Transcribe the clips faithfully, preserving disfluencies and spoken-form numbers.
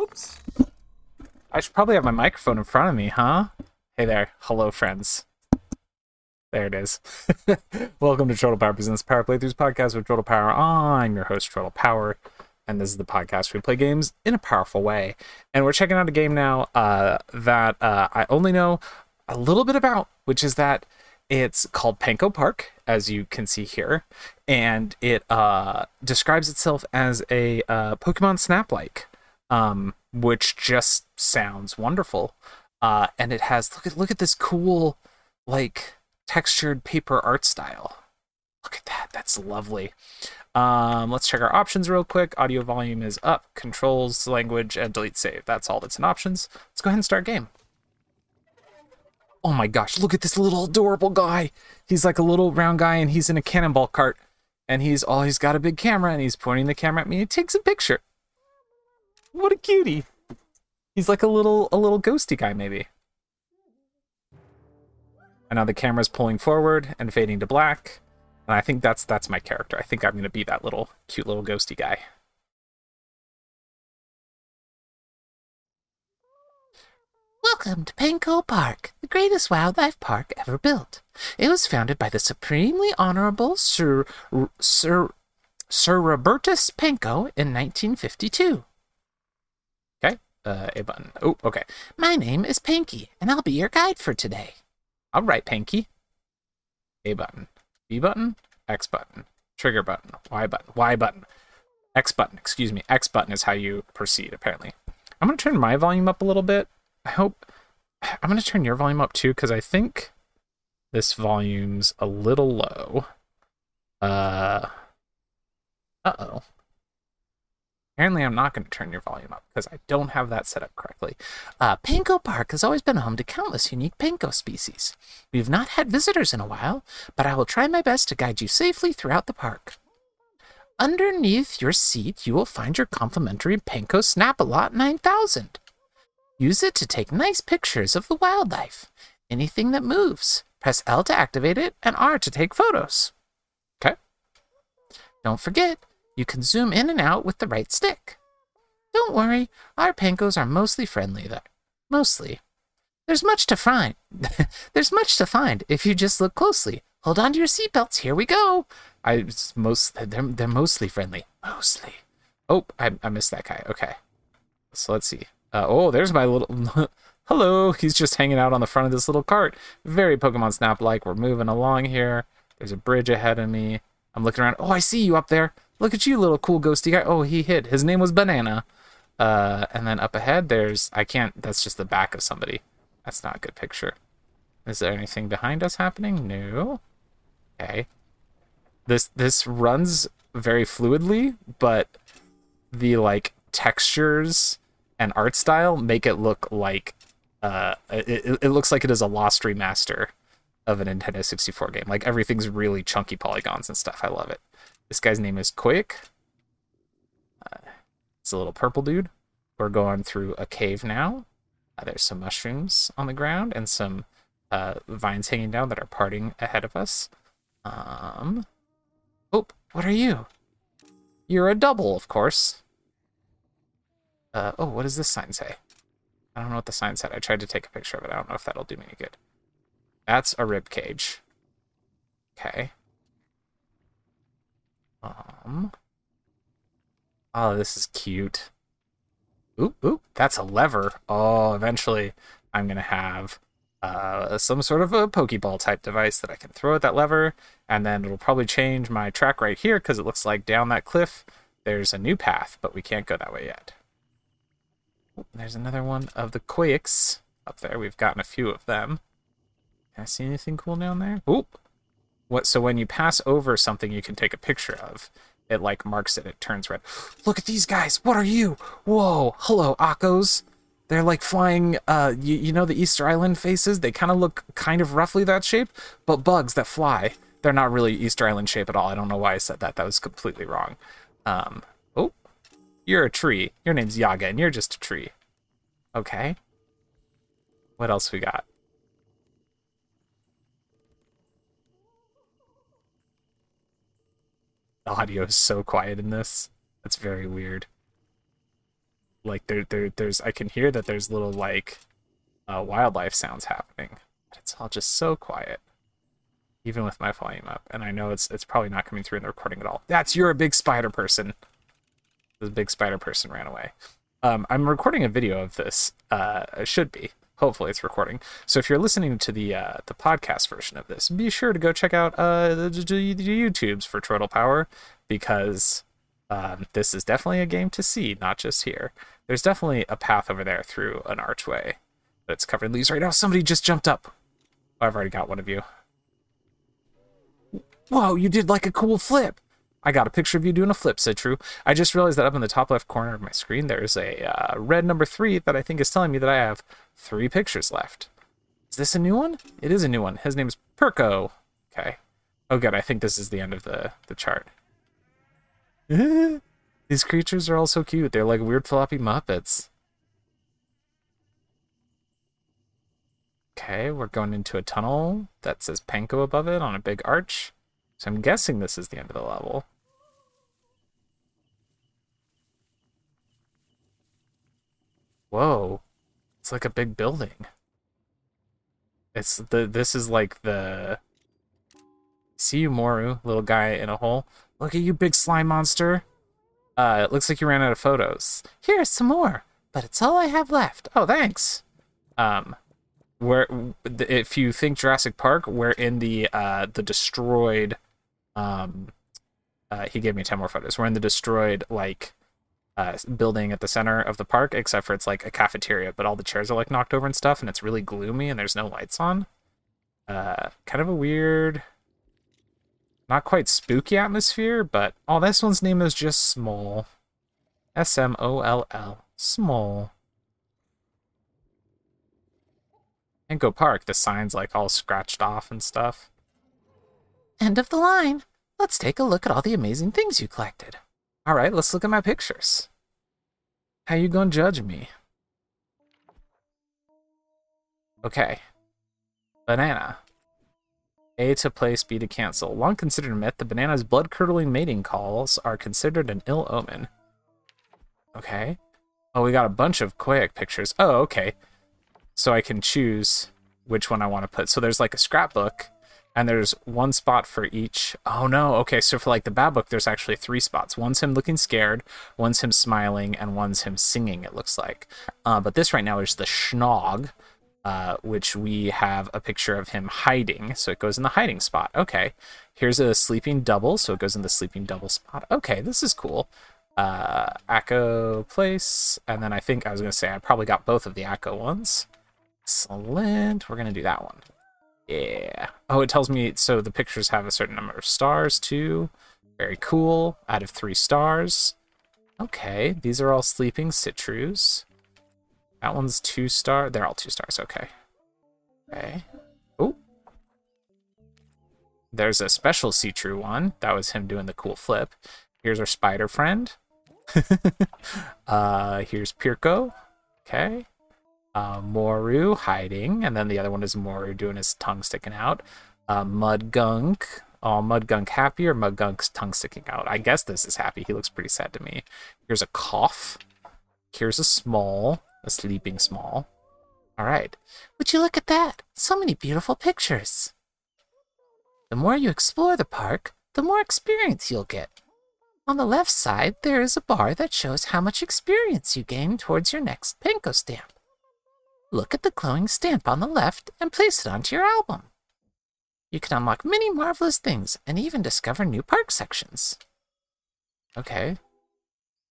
Oops. I should probably have my microphone in front of me, huh? Hey there. Hello, friends. There it is. Welcome to Troidal Power Presents Power Playthroughs Podcast with Troidal Power. I'm your host, Troidal Power, and this is the podcast where we play games in a powerful way. And we're checking out a game now uh, that uh, I only know a little bit about, which is that it's called Panko Park, as you can see here, and it uh, describes itself as a uh, Pokemon Snap-like, um, which just sounds wonderful. Uh, and it has, look at look at this cool, like, textured paper art style. Look at that. That's lovely. Um, let's check our options real quick. Audio volume is up, controls, language, and delete save. That's all that's in options. Let's go ahead and start game. Oh my gosh, look at this little adorable guy. He's like a little round guy, and he's in a cannonball cart. And he's, oh, he's got a big camera, and he's pointing the camera at me. He takes a picture. What a cutie. He's like a little a little ghosty guy, maybe. And now the camera's pulling forward and fading to black. And I think that's that's my character. I think I'm going to be that little cute little ghosty guy. Welcome to Panko Park, the greatest wildlife park ever built. It was founded by the Supremely Honorable Sir R Sir Sir Robertus Panko in nineteen fifty-two. Okay, uh, a button. Oh, okay. My name is Panky, and I'll be your guide for today. All right, Panky. A button, B button, X button, trigger button, Y button, Y button, X button. Excuse me, X button is how you proceed. Apparently, I'm gonna turn my volume up a little bit. I hope I'm going to turn your volume up too, because I think this volume's a little low. Uh, uh-oh. Apparently I'm not going to turn your volume up because I don't have that set up correctly. Uh, Panko Park has always been home to countless unique panko species. We've not had visitors in a while, but I will try my best to guide you safely throughout the park. Underneath your seat, you will find your complimentary Panko Snap-a-lot nine thousand. Use it to take nice pictures of the wildlife. Anything that moves. Press L to activate it and R to take photos. Okay. Don't forget, you can zoom in and out with the right stick. Don't worry, our Pankos are mostly friendly though. Mostly. There's much to find. There's much to find if you just look closely. Hold on to your seatbelts. Here we go. I most they're they're mostly friendly. Mostly. Oh, I I missed that guy. Okay. So let's see. Uh, oh, there's my little... Hello! He's just hanging out on the front of this little cart. Very Pokemon Snap-like. We're moving along here. There's a bridge ahead of me. I'm looking around. Oh, I see you up there. Look at you, little cool ghosty guy. Oh, he hid. His name was Banana. Uh, and then up ahead, there's... I can't... That's just the back of somebody. That's not a good picture. Is there anything behind us happening? No. Okay. This, this runs very fluidly, but the, like, textures and art style make it look like uh it, it looks like it is a lost remaster of a Nintendo sixty-four game. Like, everything's really chunky polygons and stuff. I love it. This guy's name is Quick. Uh, it's a little purple dude. We're going through a cave now. Uh, there's some mushrooms on the ground and some uh vines hanging down that are parting ahead of us. Um oh, what are you? You're a double, of course. Uh, oh, what does this sign say? I don't know what the sign said. I tried to take a picture of it. I don't know if that'll do me any good. That's a rib cage. Okay. Um. Oh, this is cute. Oop, oop. That's a lever. Oh, eventually I'm going to have uh, some sort of a Pokeball type device that I can throw at that lever. And then it'll probably change my track right here, because it looks like down that cliff there's a new path, but we can't go that way yet. There's another one of the Quakes up there. We've gotten a few of them. Can I see anything cool down there? Oop! What? So when you pass over something you can take a picture of, it, like, marks it. It turns red. Look at these guys! What are you? Whoa! Hello, Akos! They're, like, flying, uh, you, you know the Easter Island faces? They kind of look kind of roughly that shape, but bugs that fly. They're not really Easter Island shape at all. I don't know why I said that. That was completely wrong. Um... You're a tree. Your name's Yaga, and you're just a tree. Okay. What else we got? The audio is so quiet in this. That's very weird. like there, there there's I can hear that there's little like uh, wildlife sounds happening. But it's all just so quiet, even with my volume up. And I know it's it's probably not coming through in the recording at all. That's you're a big spider person. The big spider person ran away. Um, I'm recording a video of this. Uh, it should be. Hopefully it's recording. So if you're listening to the uh, the podcast version of this, be sure to go check out uh, the, the, the YouTubes for Troidal Power, because um, this is definitely a game to see, not just here. There's definitely a path over there through an archway that's covered in leaves right now. Somebody just jumped up. Oh, I've already got one of you. Whoa, you did like a cool flip. I got a picture of you doing a flip, said True. I just realized that up in the top left corner of my screen, there's a uh, red number three that I think is telling me that I have three pictures left. Is this a new one? It is a new one. His name is Perko. Okay. Oh, good. I think this is the end of the, the chart. These creatures are all so cute. They're like weird floppy Muppets. Okay, we're going into a tunnel that says Panko above it on a big arch. So I'm guessing this is the end of the level. Whoa, it's like a big building. It's the this is like the see you Moru, little guy in a hole. Look at you, big slime monster. Uh, it looks like you ran out of photos. Here's some more, but it's all I have left. Oh, thanks. Um, where if you think Jurassic Park, we're in the uh the destroyed. Um, uh, he gave me ten more photos. We're in the destroyed like. Uh, building at the center of the park, except for it's like a cafeteria, but all the chairs are like knocked over and stuff, and it's really gloomy and there's no lights on. Uh, kind of a weird, not quite spooky atmosphere, but oh, this one's name is just Small. S M O L L. Small. Panko Park, the sign's like all scratched off and stuff. End of the line. Let's take a look at all the amazing things you collected. All right, let's look at my pictures. How you gonna judge me? Okay. Banana. A to place, B to cancel. Long considered a myth, the banana's blood-curdling mating calls are considered an ill omen. Okay. Oh, we got a bunch of Quick pictures. Oh, okay. So I can choose which one I want to put. So there's like a scrapbook. And there's one spot for each. Oh, no. Okay, so for, like, the bad book, there's actually three spots. One's him looking scared, one's him smiling, and one's him singing, it looks like. Uh, but this right now is the Schnog, uh, which we have a picture of him hiding. So it goes in the hiding spot. Okay. Here's a sleeping double, so it goes in the sleeping double spot. Okay, this is cool. Uh, Akko place. And then I think I was going to say I probably got both of the Akko ones. Excellent. We're going to do that one. Yeah. Oh, it tells me, so the pictures have a certain number of stars, too. Very cool. Out of three stars. Okay, these are all sleeping Citrus. That one's two star. They're all two stars, okay. Okay. Oh. There's a special Citrus one. That was him doing the cool flip. Here's our spider friend. uh, here's Perko. Okay. Uh, Moru hiding, and then the other one is Moru doing his tongue sticking out. Uh, Mud Gunk. Oh, Mud Gunk happy or Mud Gunk's tongue sticking out? I guess this is happy. He looks pretty sad to me. Here's a cough. Here's a Small, a sleeping Small. All right. Would you look at that? So many beautiful pictures. The more you explore the park, the more experience you'll get. On the left side, there is a bar that shows how much experience you gain towards your next Panko stamp. Look at the glowing stamp on the left and place it onto your album. You can unlock many marvelous things and even discover new park sections. Okay.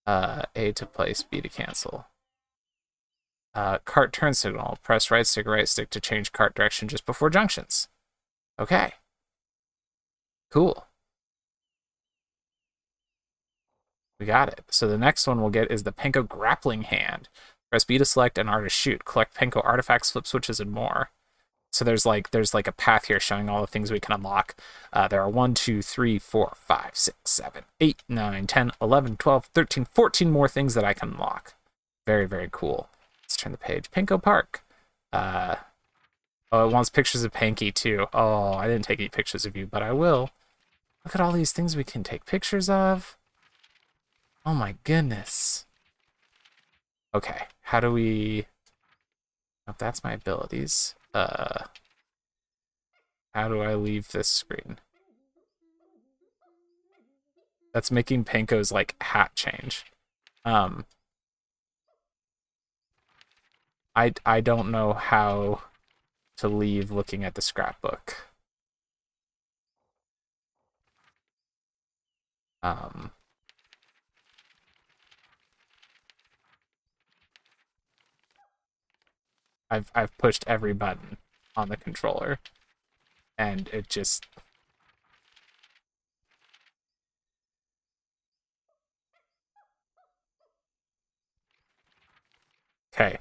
Uh, A to place, B to cancel. Uh, cart turn signal. Press right stick, right stick to change cart direction just before junctions. Okay. Cool. We got it. So the next one we'll get is the Panko grappling hand. Press B to select and R to shoot. Collect Panko artifacts, flip switches, and more. So there's like there's like a path here showing all the things we can unlock. Uh, there are one, two, three, four, five, six, seven, eight, nine, ten, eleven, twelve, thirteen, fourteen more things that I can unlock. Very, very cool. Let's turn the page. Panko Park. Uh, oh, it wants pictures of Panky too. Oh, I didn't take any pictures of you, but I will. Look at all these things we can take pictures of. Oh my goodness. Okay, how do we... Oh, that's my abilities. Uh, how do I leave this screen? That's making Panko's, like, hat change. Um, I, I don't know how to leave looking at the scrapbook. Um... I've I've pushed every button on the controller, and it just... Okay,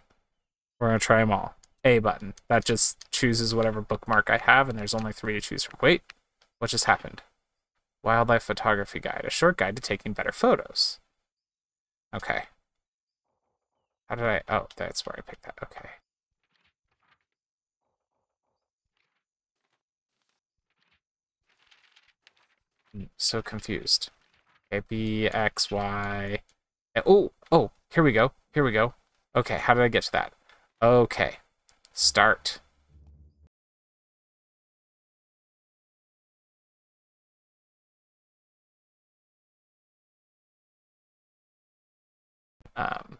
we're gonna try them all. A button. That just chooses whatever bookmark I have, and there's only three to choose from. Wait, what just happened? Wildlife Photography Guide. A short guide to taking better photos. Okay. How did I... Oh, that's where I picked that. Okay. So confused. Okay, B, X, Y. Oh, oh, here we go. Here we go. Okay, how did I get to that? Okay. Start. Um, I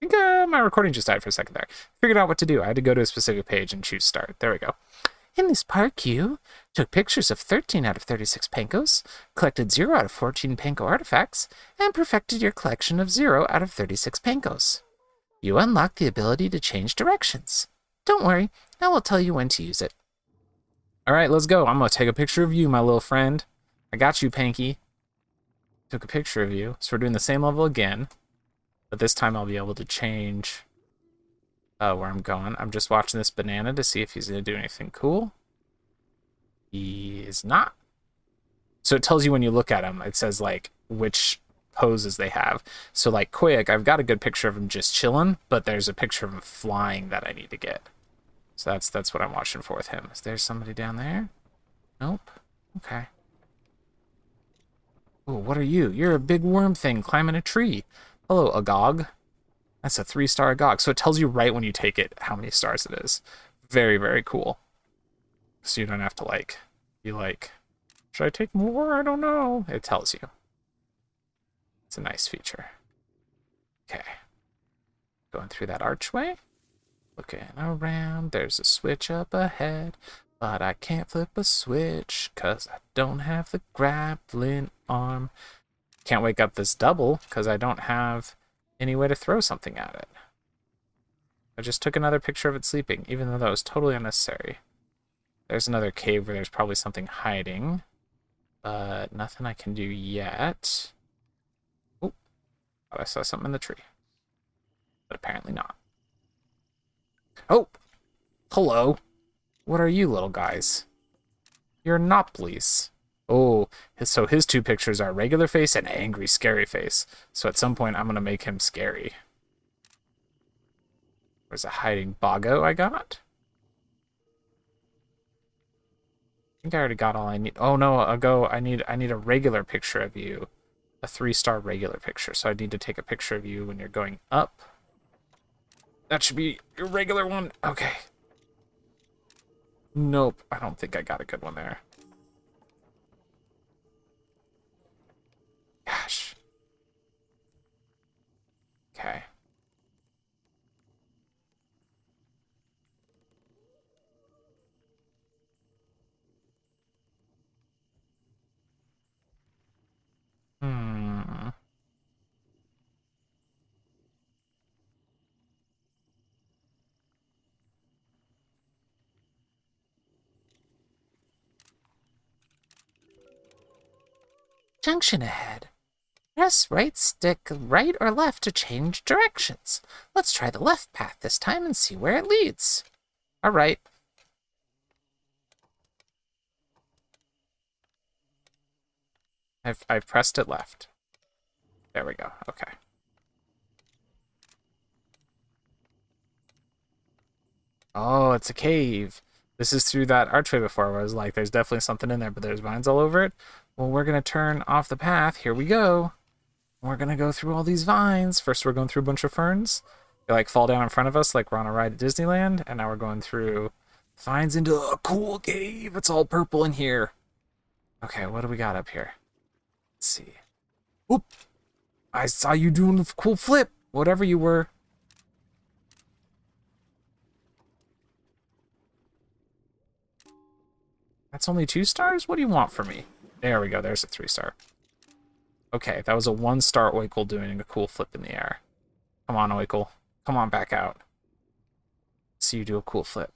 think uh, my recording just died for a second there. Figured out what to do. I had to go to a specific page and choose start. There we go. In this park, you took pictures of thirteen out of thirty-six Pankos, collected zero out of fourteen Panko artifacts, and perfected your collection of zero out of thirty-six Pankos. You unlocked the ability to change directions. Don't worry, I will tell you when to use it. Alright, let's go. I'm going to take a picture of you, my little friend. I got you, Panky. Took a picture of you. So we're doing the same level again, but this time I'll be able to change... Uh, where I'm going. I'm just watching this banana to see if he's going to do anything cool. He is not. So it tells you when you look at him, it says, like, which poses they have. So, like, Quick, I've got a good picture of him just chilling, but there's a picture of him flying that I need to get. So that's that's what I'm watching for with him. Is there somebody down there? Nope. Okay. Ooh, what are you? You're a big worm thing climbing a tree. Hello, Agog. That's a three-star Agog. So it tells you right when you take it how many stars it is. Very, very cool. So you don't have to, like, be like, should I take more? I don't know. It tells you. It's a nice feature. Okay. Going through that archway. Looking around. There's a switch up ahead. But I can't flip a switch because I don't have the grappling arm. Can't wake up this double because I don't have... any way to throw something at it. I just took another picture of it sleeping, even though that was totally unnecessary. There's another cave where there's probably something hiding, but nothing I can do yet. Oh, thought I saw something in the tree, but apparently not. Oh, hello. What are you little guys? You're Nopolis. Oh, so his two pictures are regular face and angry, scary face. So at some point, I'm going to make him scary. There's a hiding Boggo I got. I think I already got all I need. Oh, no, I'll go. I need, I need a regular picture of you. A three-star regular picture. So I need to take a picture of you when you're going up. That should be your regular one. Okay. Nope, I don't think I got a good one there. Gosh. Okay. Hmm. Junction ahead. Press right stick right or left to change directions. Let's try the left path this time and see where it leads. All right. I've, I've pressed it left. There we go. Okay. Oh, it's a cave. This is through that archway before where I was like, there's definitely something in there, but there's vines all over it. Well, we're going to turn off the path. Here we go. We're gonna go through all these vines. First, we're going through a bunch of ferns. They, like, fall down in front of us like we're on a ride at Disneyland. And now we're going through vines into a cool cave. It's all purple in here. Okay, what do we got up here? Let's see. Oop! I saw you doing a cool flip! Whatever you were. That's only two stars? What do you want from me? There we go. There's a three star. Okay, that was a one star Oikle doing a cool flip in the air. Come on, Oikle. Come on back out. See you do a cool flip.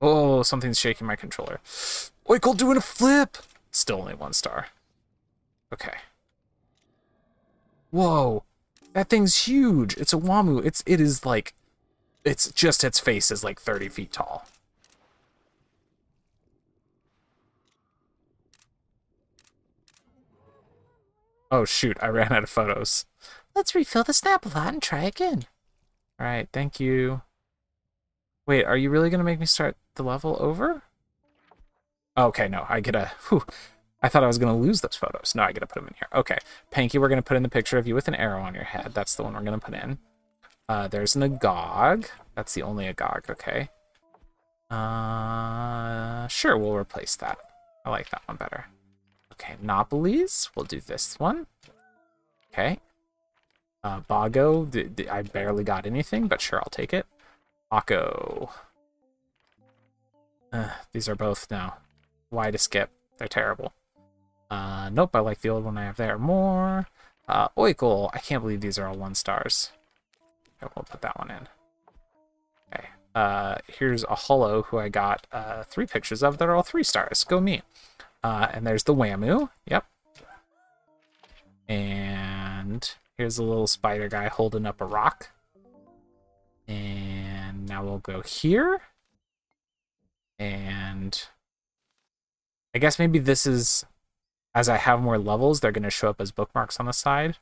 Oh, something's shaking my controller. Oikle doing a flip! Still only one star. Okay. Whoa. That thing's huge. It's a Wamuu. It's, it is like... It's just its face is like thirty feet tall. Oh, shoot. I ran out of photos. Let's refill the Snap-a-lot and try again. All right. Thank you. Wait, are you really going to make me start the level over? Okay, no. I get a... Whew, I thought I was going to lose those photos. No, I get to put them in here. Okay. Panky, we're going to put in the picture of you with an arrow on your head. That's the one we're going to put in. Uh, there's an Agog. That's the only Agog. Okay. Uh, sure, we'll replace that. I like that one better. Okay, Nopolis. We'll do this one. Okay. Uh, Bago. D d I barely got anything, but sure, I'll take it. Akos. Uh, these are both now. Why to skip? They're terrible. Uh, nope, I like the old one I have there more. Uh, Oikle. I can't believe these are all one stars. Okay, we'll put that one in. Okay. Uh, here's a Hilo who I got uh, three pictures of that are all three stars. Go me. Uh, and there's the Wamuu. Yep. And here's a little spider guy holding up a rock. And now we'll go here. And I guess maybe this is, as I have more levels, they're going to show up as bookmarks on the side.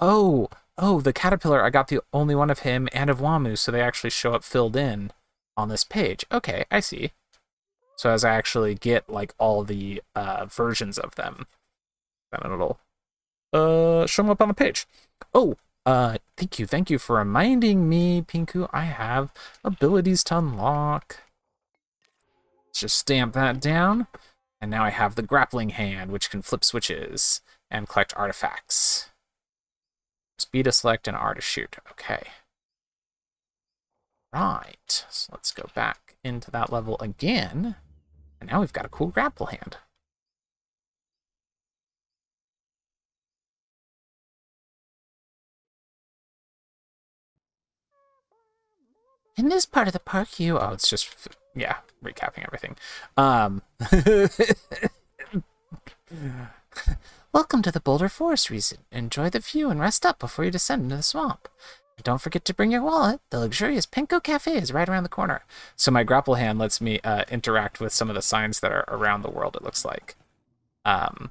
Oh, oh, the caterpillar. I got the only one of him and of Wamuu, so they actually show up filled in on this page. Okay, I see. So as I actually get, like, all the uh, versions of them, then it'll uh, show them up on the page. Oh, uh, thank you. Thank you for reminding me, Pinku. I have abilities to unlock. Let's just stamp that down. And now I have the grappling hand, which can flip switches and collect artifacts. Speed to select and R to shoot. Okay. Right. So let's go back into that level again. And now we've got a cool grapple hand. In this part of the park, you... Oh, it's just... Yeah, recapping everything. Um... Welcome to the Boulder Forest Resort. Enjoy the view and rest up before you descend into the swamp. And don't forget to bring your wallet. The luxurious Panko Cafe is right around the corner. So my grapple hand lets me uh, interact with some of the signs that are around the world, it looks like. Um,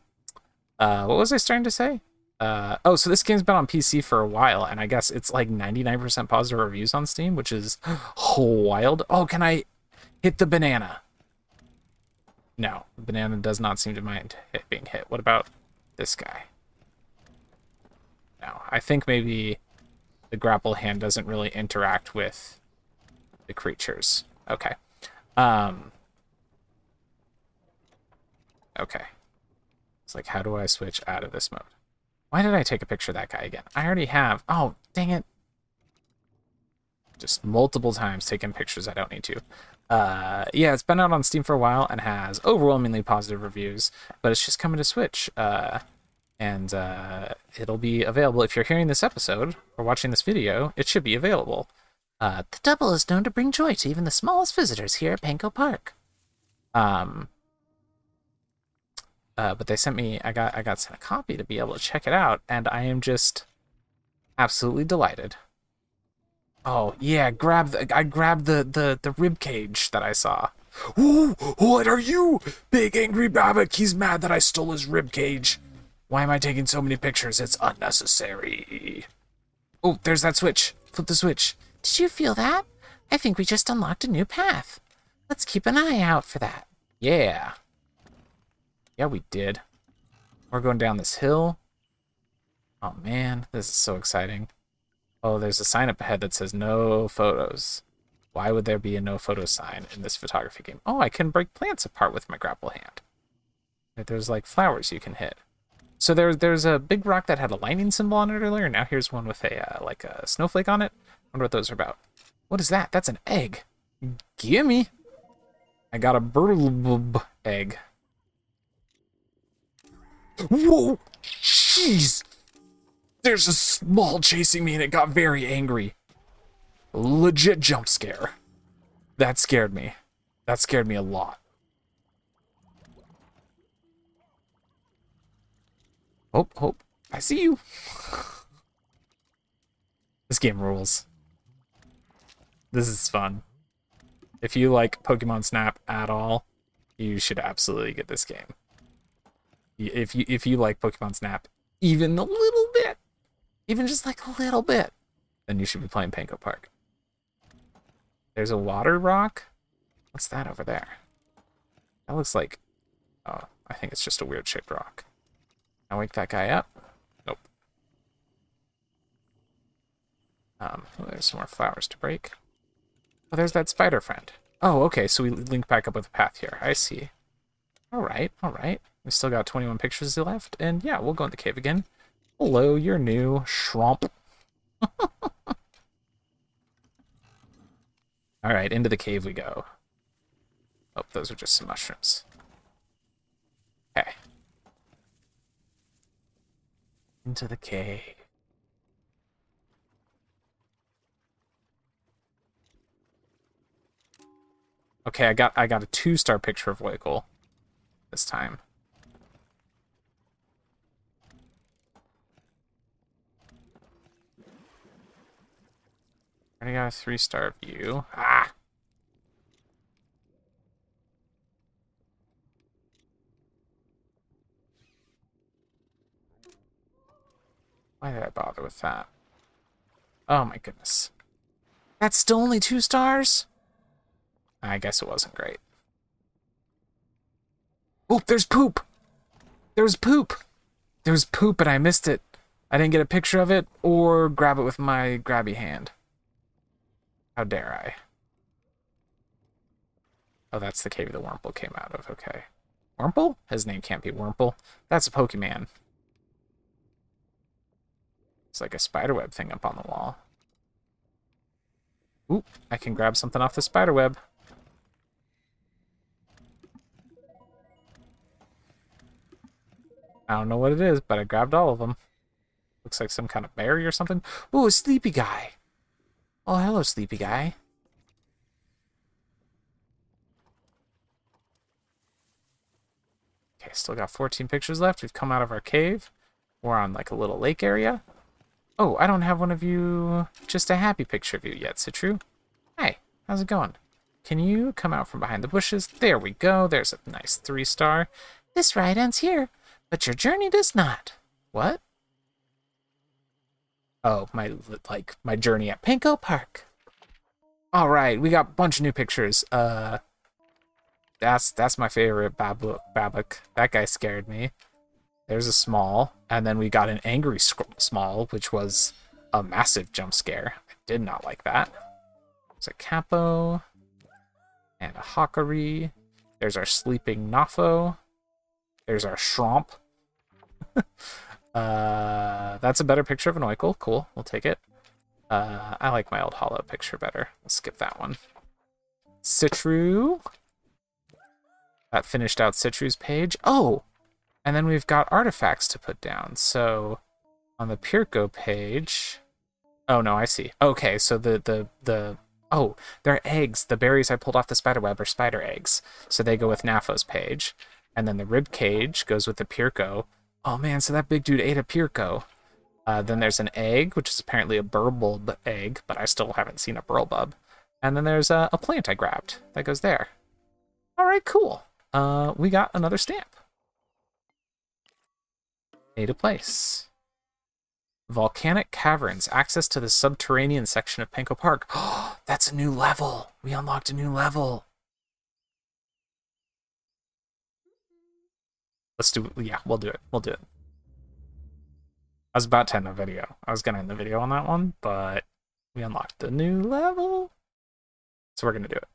uh, what was I starting to say? Uh, oh, so this game's been on P C for a while, and I guess it's like ninety-nine percent positive reviews on Steam, which is wild. Oh, can I hit the banana? No, the banana does not seem to mind it being hit. What about this guy? No, I think maybe the grapple hand doesn't really interact with the creatures. Okay. Um, okay. It's like, how do I switch out of this mode? Why did I take a picture of that guy again? I already have. Oh, dang it. Just multiple times taking pictures I don't need to. Uh, yeah, it's been out on Steam for a while and has overwhelmingly positive reviews, but it's just coming to Switch. Uh, and uh, it'll be available. If you're hearing this episode or watching this video, it should be available. Uh, the double is known to bring joy to even the smallest visitors here at Panko Park. Um... Uh, but they sent me, I got I got sent a copy to be able to check it out, and I am just absolutely delighted. Oh, yeah, grab the, I grabbed the, the, the rib cage that I saw. Ooh, what are you? Big angry Babak, he's mad that I stole his rib cage. Why am I taking so many pictures? It's unnecessary. Oh, there's that switch. Flip the switch. Did you feel that? I think we just unlocked a new path. Let's keep an eye out for that. Yeah. Yeah, we did. We're going down this hill. Oh man, this is so exciting. Oh, there's a sign up ahead that says no photos. Why would there be a no photo sign in this photography game? Oh, I can break plants apart with my grapple hand. There's like flowers you can hit. So there, there's a big rock that had a lightning symbol on it earlier, and now here's one with a uh, like a snowflake on it. Wonder what those are about. What is that? That's an egg. Gimme! I got a burl egg. Whoa! Jeez! There's a Small chasing me, and it got very angry. Legit jump scare. That scared me. That scared me a lot. Oh, oh, I see you. This game rules. This is fun. If you like Pokemon Snap at all, you should absolutely get this game. If you if you like Pokemon Snap even a little bit, even just like a little bit, then you should be playing Panko Park. There's a water rock. What's that over there? That looks like... oh, I think it's just a weird shaped rock. Can I wake that guy up? Nope. Um, oh, there's some more flowers to break. Oh, there's that spider friend. Oh, okay, so we link back up with the path here. I see. Alright, alright. We still got twenty-one pictures left, and yeah, we'll go in the cave again. Hello, you're new, Shromp. Alright, into the cave we go. Oh, those are just some mushrooms. Okay. Into the cave. Okay, I got I got a two-star picture of Oikle this time. I got a three-star view. Ah. Why did I bother with that? Oh my goodness. That's still only two stars? I guess it wasn't great. Oh, there's poop! There was poop! There was poop and I missed it. I didn't get a picture of it or grab it with my grabby hand. How dare I? Oh, that's the cave the Wurmple came out of. Okay. Wurmple? His name can't be Wurmple. That's a Pokemon. It's like a spiderweb thing up on the wall. Oop, I can grab something off the spiderweb. I don't know what it is, but I grabbed all of them. Looks like some kind of berry or something. Ooh, a sleepy guy. Oh, hello, sleepy guy. Okay, still got fourteen pictures left. We've come out of our cave. We're on like a little lake area. Oh, I don't have one of you, just a happy picture of you yet, Citrus. Hi, how's it going? Can you come out from behind the bushes? There we go, there's a nice three star. This ride ends here, but your journey does not. What? Oh, my, like, my journey at Panko Park. All right, we got a bunch of new pictures. Uh, that's that's my favorite, Babuk. Babuk. That guy scared me. There's a Small, and then we got an angry Small, which was a massive jump scare. I did not like that. There's a Capo, and a Hawkery. There's our sleeping Nopho. There's our Shromp. uh, that's a better picture of an Oikle. Cool, we'll take it. Uh, I like my old Holo picture better. We'll skip that one. Citrus. That finished out Citrus' page. Oh! And then we've got artifacts to put down. So on the Perko page... oh, no, I see. Okay, so the... the, the oh, they're eggs. The berries I pulled off the spiderweb are spider eggs. So they go with Napho's page. And then the rib cage goes with the Perko. Oh, man, so that big dude ate a Perko. Uh, then there's an egg, which is apparently a Burlbub egg, but I still haven't seen a Burlbub. And then there's a, a plant I grabbed that goes there. All right, cool. Uh, we got another stamp. Need a place. Volcanic caverns. Access to the subterranean section of Panko Park. Oh, that's a new level. We unlocked a new level. Let's do it. Yeah, we'll do it. We'll do it. I was about to end the video. I was going to end the video on that one, but we unlocked a new level. So we're going to do it.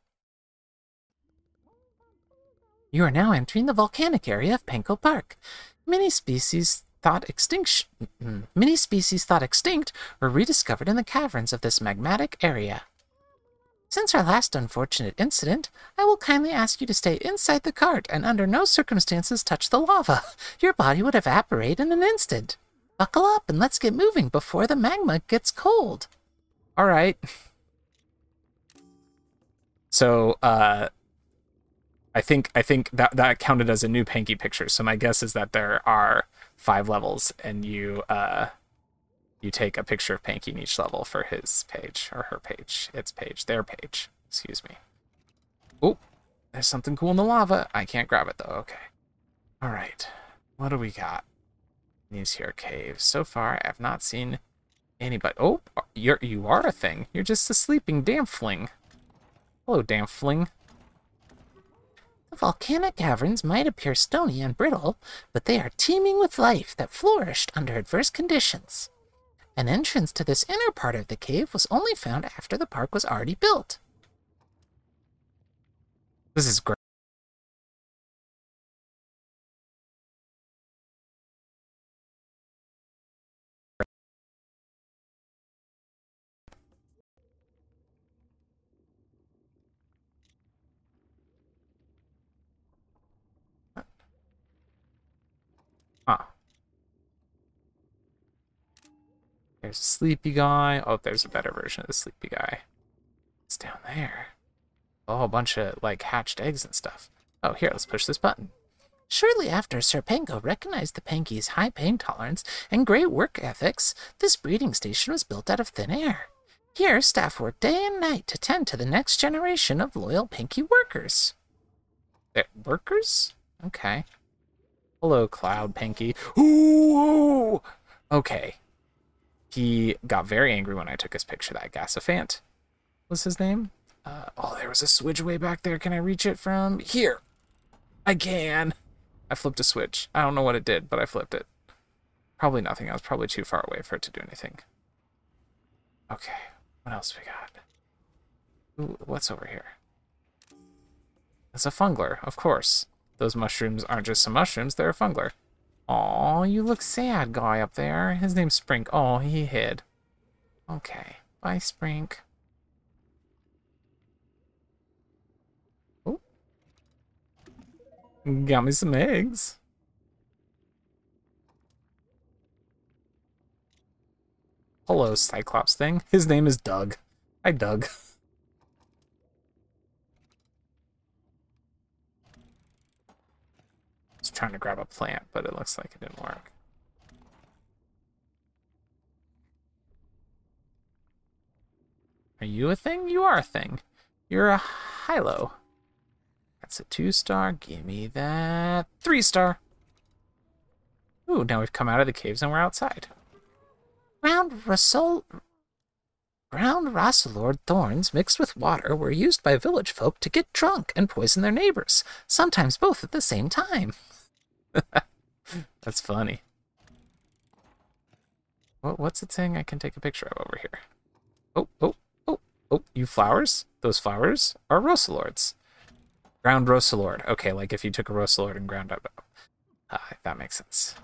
You are now entering the volcanic area of Panko Park. Many species thought extinction, many species thought extinct were rediscovered in the caverns of this magmatic area. Since our last unfortunate incident, I will kindly ask you to stay inside the cart and under no circumstances touch the lava. Your body would evaporate in an instant. Buckle up and let's get moving before the magma gets cold. All right. So, uh, I think I think that that counted as a new Panky picture. So my guess is that there are five levels, and you uh. You take a picture of Panky in each level for his page, or her page, its page, their page, excuse me. Oh, there's something cool in the lava. I can't grab it, though. Okay. All right. What do we got in these here caves? So far, I have not seen anybody. Oh, you're, you are a thing. You're just a sleeping Damfling. Hello, Damfling. The volcanic caverns might appear stony and brittle, but they are teeming with life that flourished under adverse conditions. An entrance to this inner part of the cave was only found after the park was already built. This is great. Ah. There's a sleepy guy. Oh, there's a better version of the sleepy guy. It's down there. A whole bunch of, like, hatched eggs and stuff. Oh, here, let's push this button. Shortly after Sir Panko recognized the Panky's high pain tolerance and great work ethics, this breeding station was built out of thin air. Here, staff work day and night to tend to the next generation of loyal Panky workers. They're workers? Okay. Hello, Cloud Panky. Ooh! Okay. He got very angry when I took his picture. That Gasophant was his name. Uh, oh, there was a switch way back there. Can I reach it from here? I can. I flipped a switch. I don't know what it did, but I flipped it. Probably nothing. I was probably too far away for it to do anything. Okay. What else we got? Ooh, what's over here? It's a Fungler, of course. Those mushrooms aren't just some mushrooms. They're a Fungler. Aw, you look sad, guy up there. His name's Sprink. Oh, he hid. Okay. Bye, Sprink. Oh. Got me some eggs. Hello, Cyclops thing. His name is Doug. Hi, Doug. Trying to grab a plant, but it looks like it didn't work. Are you a thing? You are a thing. You're a Hilo. That's a two-star. Give me that. Three-star. Ooh, now we've come out of the caves and we're outside. Ground Rosal... Ground Rosalord thorns mixed with water were used by village folk to get drunk and poison their neighbors, sometimes both at the same time. That's funny. What, what's it saying I can take a picture of over here? Oh, oh, oh, oh, you flowers? Those flowers are Rosalords. Ground Rosalord. Okay, like if you took a Rosalord and ground up. Uh, that makes sense.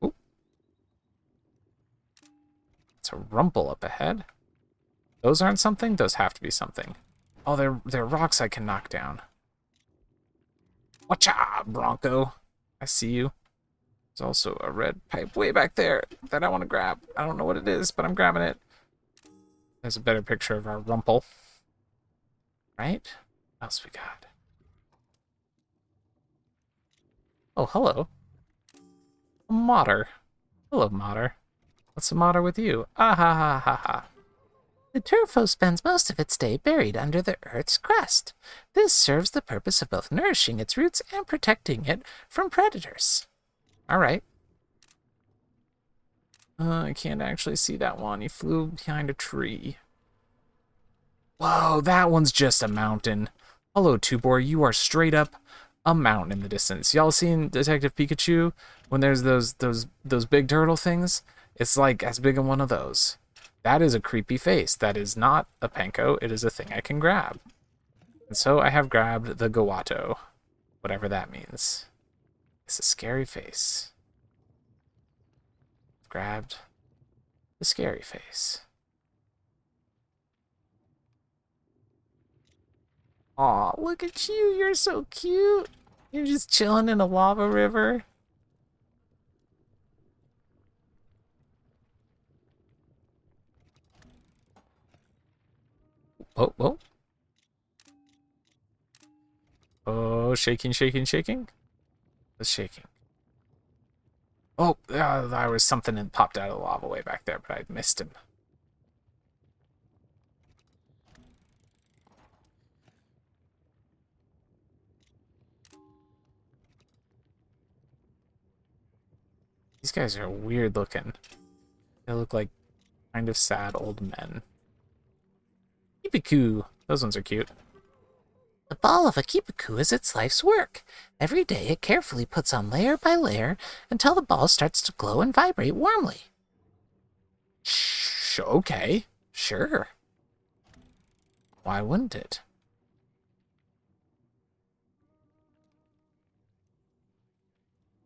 Oh. It's a Rumple up ahead. Those aren't something? Those have to be something. Oh, they're, they're rocks I can knock down. Watcha, Bronco. I see you. There's also a red pipe way back there that I want to grab. I don't know what it is, but I'm grabbing it. There's a better picture of our Rumple. Right? What else we got? Oh, hello. A Modder. Hello, Modder. What's the matter with you? Ah ha ha ha ha. The turfo spends most of its day buried under the Earth's crust. This serves the purpose of both nourishing its roots and protecting it from predators. All right. Uh, I can't actually see that one. He flew behind a tree. Whoa, that one's just a mountain. Hello, Tubor. You are straight up a mountain in the distance. Y'all seen Detective Pikachu when there's those those those big turtle things? It's like as big as one of those. That is a creepy face. That is not a Panko. It is a thing I can grab. And so I have grabbed the Gawato, whatever that means. It's a scary face. Grabbed the scary face. Aw, look at you. You're so cute. You're just chilling in a lava river. Oh, oh. Oh, shaking, shaking, shaking. It's shaking. Oh, uh, there was something that popped out of the lava way back there, but I missed him. These guys are weird looking. They look like kind of sad old men. Kipiku. Those ones are cute. The ball of a Kipiku is its life's work. Every day it carefully puts on layer by layer until the ball starts to glow and vibrate warmly. Shh, okay, sure. Why wouldn't it?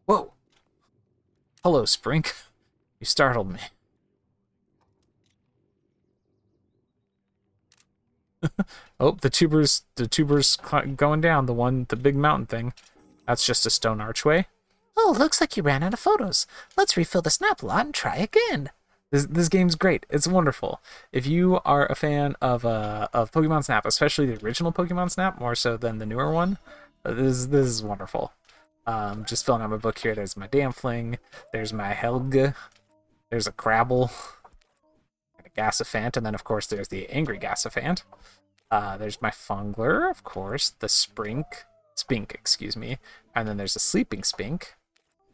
Whoa. Hello, Sprink. You startled me. Oh, the tuber's the tuber's going down. The one, the big mountain thing. That's just a stone archway. Oh, looks like you ran out of photos. Let's refill the Snap-a-lot and try again. This this game's great. It's wonderful. If you are a fan of uh of Pokemon Snap, especially the original Pokemon Snap, more so than the newer one, this this is wonderful. Um, just filling out my book here. There's my Damfling. There's my Helga. There's a Crabble. Gasophant, and then of course there's the angry Gasophant. Uh, there's my Fungler, of course, the Sprink, Spink, excuse me, and then there's a sleeping Spink,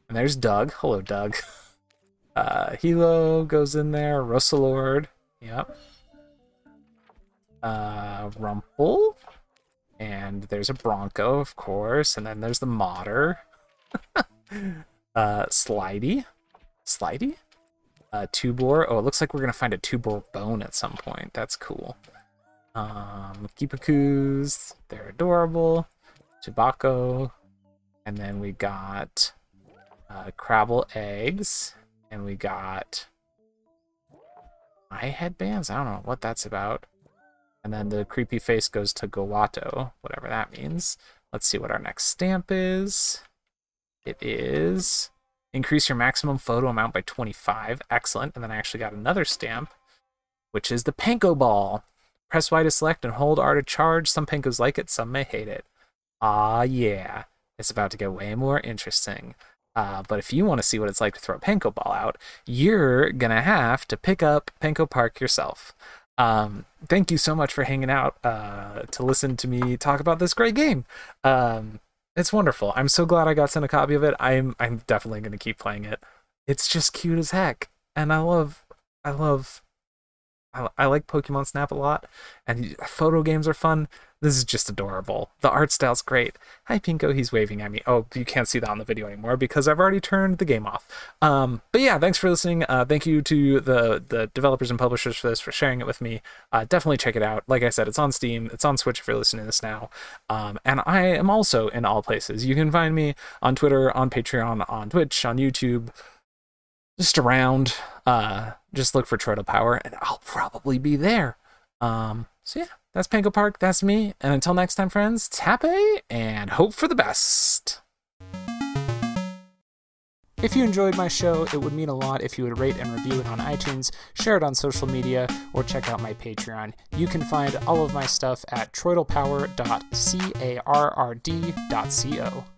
and there's Doug. Hello, Doug. Uh, Hilo goes in there. Rosalord, yep. Uh, Rumple, and there's a Bronco, of course, and then there's the Modder. uh, Slidey, Slidey. Uh, Tubor. Oh, it looks like we're gonna find a Tubor bone at some point. That's cool. Um, Kipikus. They're adorable. Tobacco. And then we got uh, Crabble eggs. And we got my headbands. I don't know what that's about. And then the creepy face goes to Gawato, whatever that means. Let's see what our next stamp is. It is... Increase your maximum photo amount by twenty-five. Excellent. And then I actually got another stamp, which is the Panko Ball. Press Y to select and hold R to charge. Some Pankos like it, some may hate it. Ah, yeah. It's about to get way more interesting. Uh, but if you want to see what it's like to throw a Panko Ball out, you're going to have to pick up Panko Park yourself. Um, thank you so much for hanging out uh, to listen to me talk about this great game. Um... It's wonderful. I'm so glad I got sent a copy of it. I'm I'm definitely going to keep playing it. It's just cute as heck. And I love, I love, I, I like Pokemon Snap a lot. And photo games are fun. This is just adorable. The art style's great. Hi, Pinko. He's waving at me. Oh, you can't see that on the video anymore because I've already turned the game off. Um, but yeah, thanks for listening. Uh, thank you to the, the developers and publishers for this, for sharing it with me. Uh, definitely check it out. Like I said, it's on Steam. It's on Switch if you're listening to this now. Um, and I am also in all places. You can find me on Twitter, on Patreon, on Twitch, on YouTube. Just around. Uh, just look for Troto Power and I'll probably be there. Um, so yeah, that's Panko Park, that's me, and until next time, friends, tape and hope for the best. If you enjoyed my show, it would mean a lot if you would rate and review it on iTunes, share it on social media, or check out my Patreon. You can find all of my stuff at troidalpower dot carrd dot co.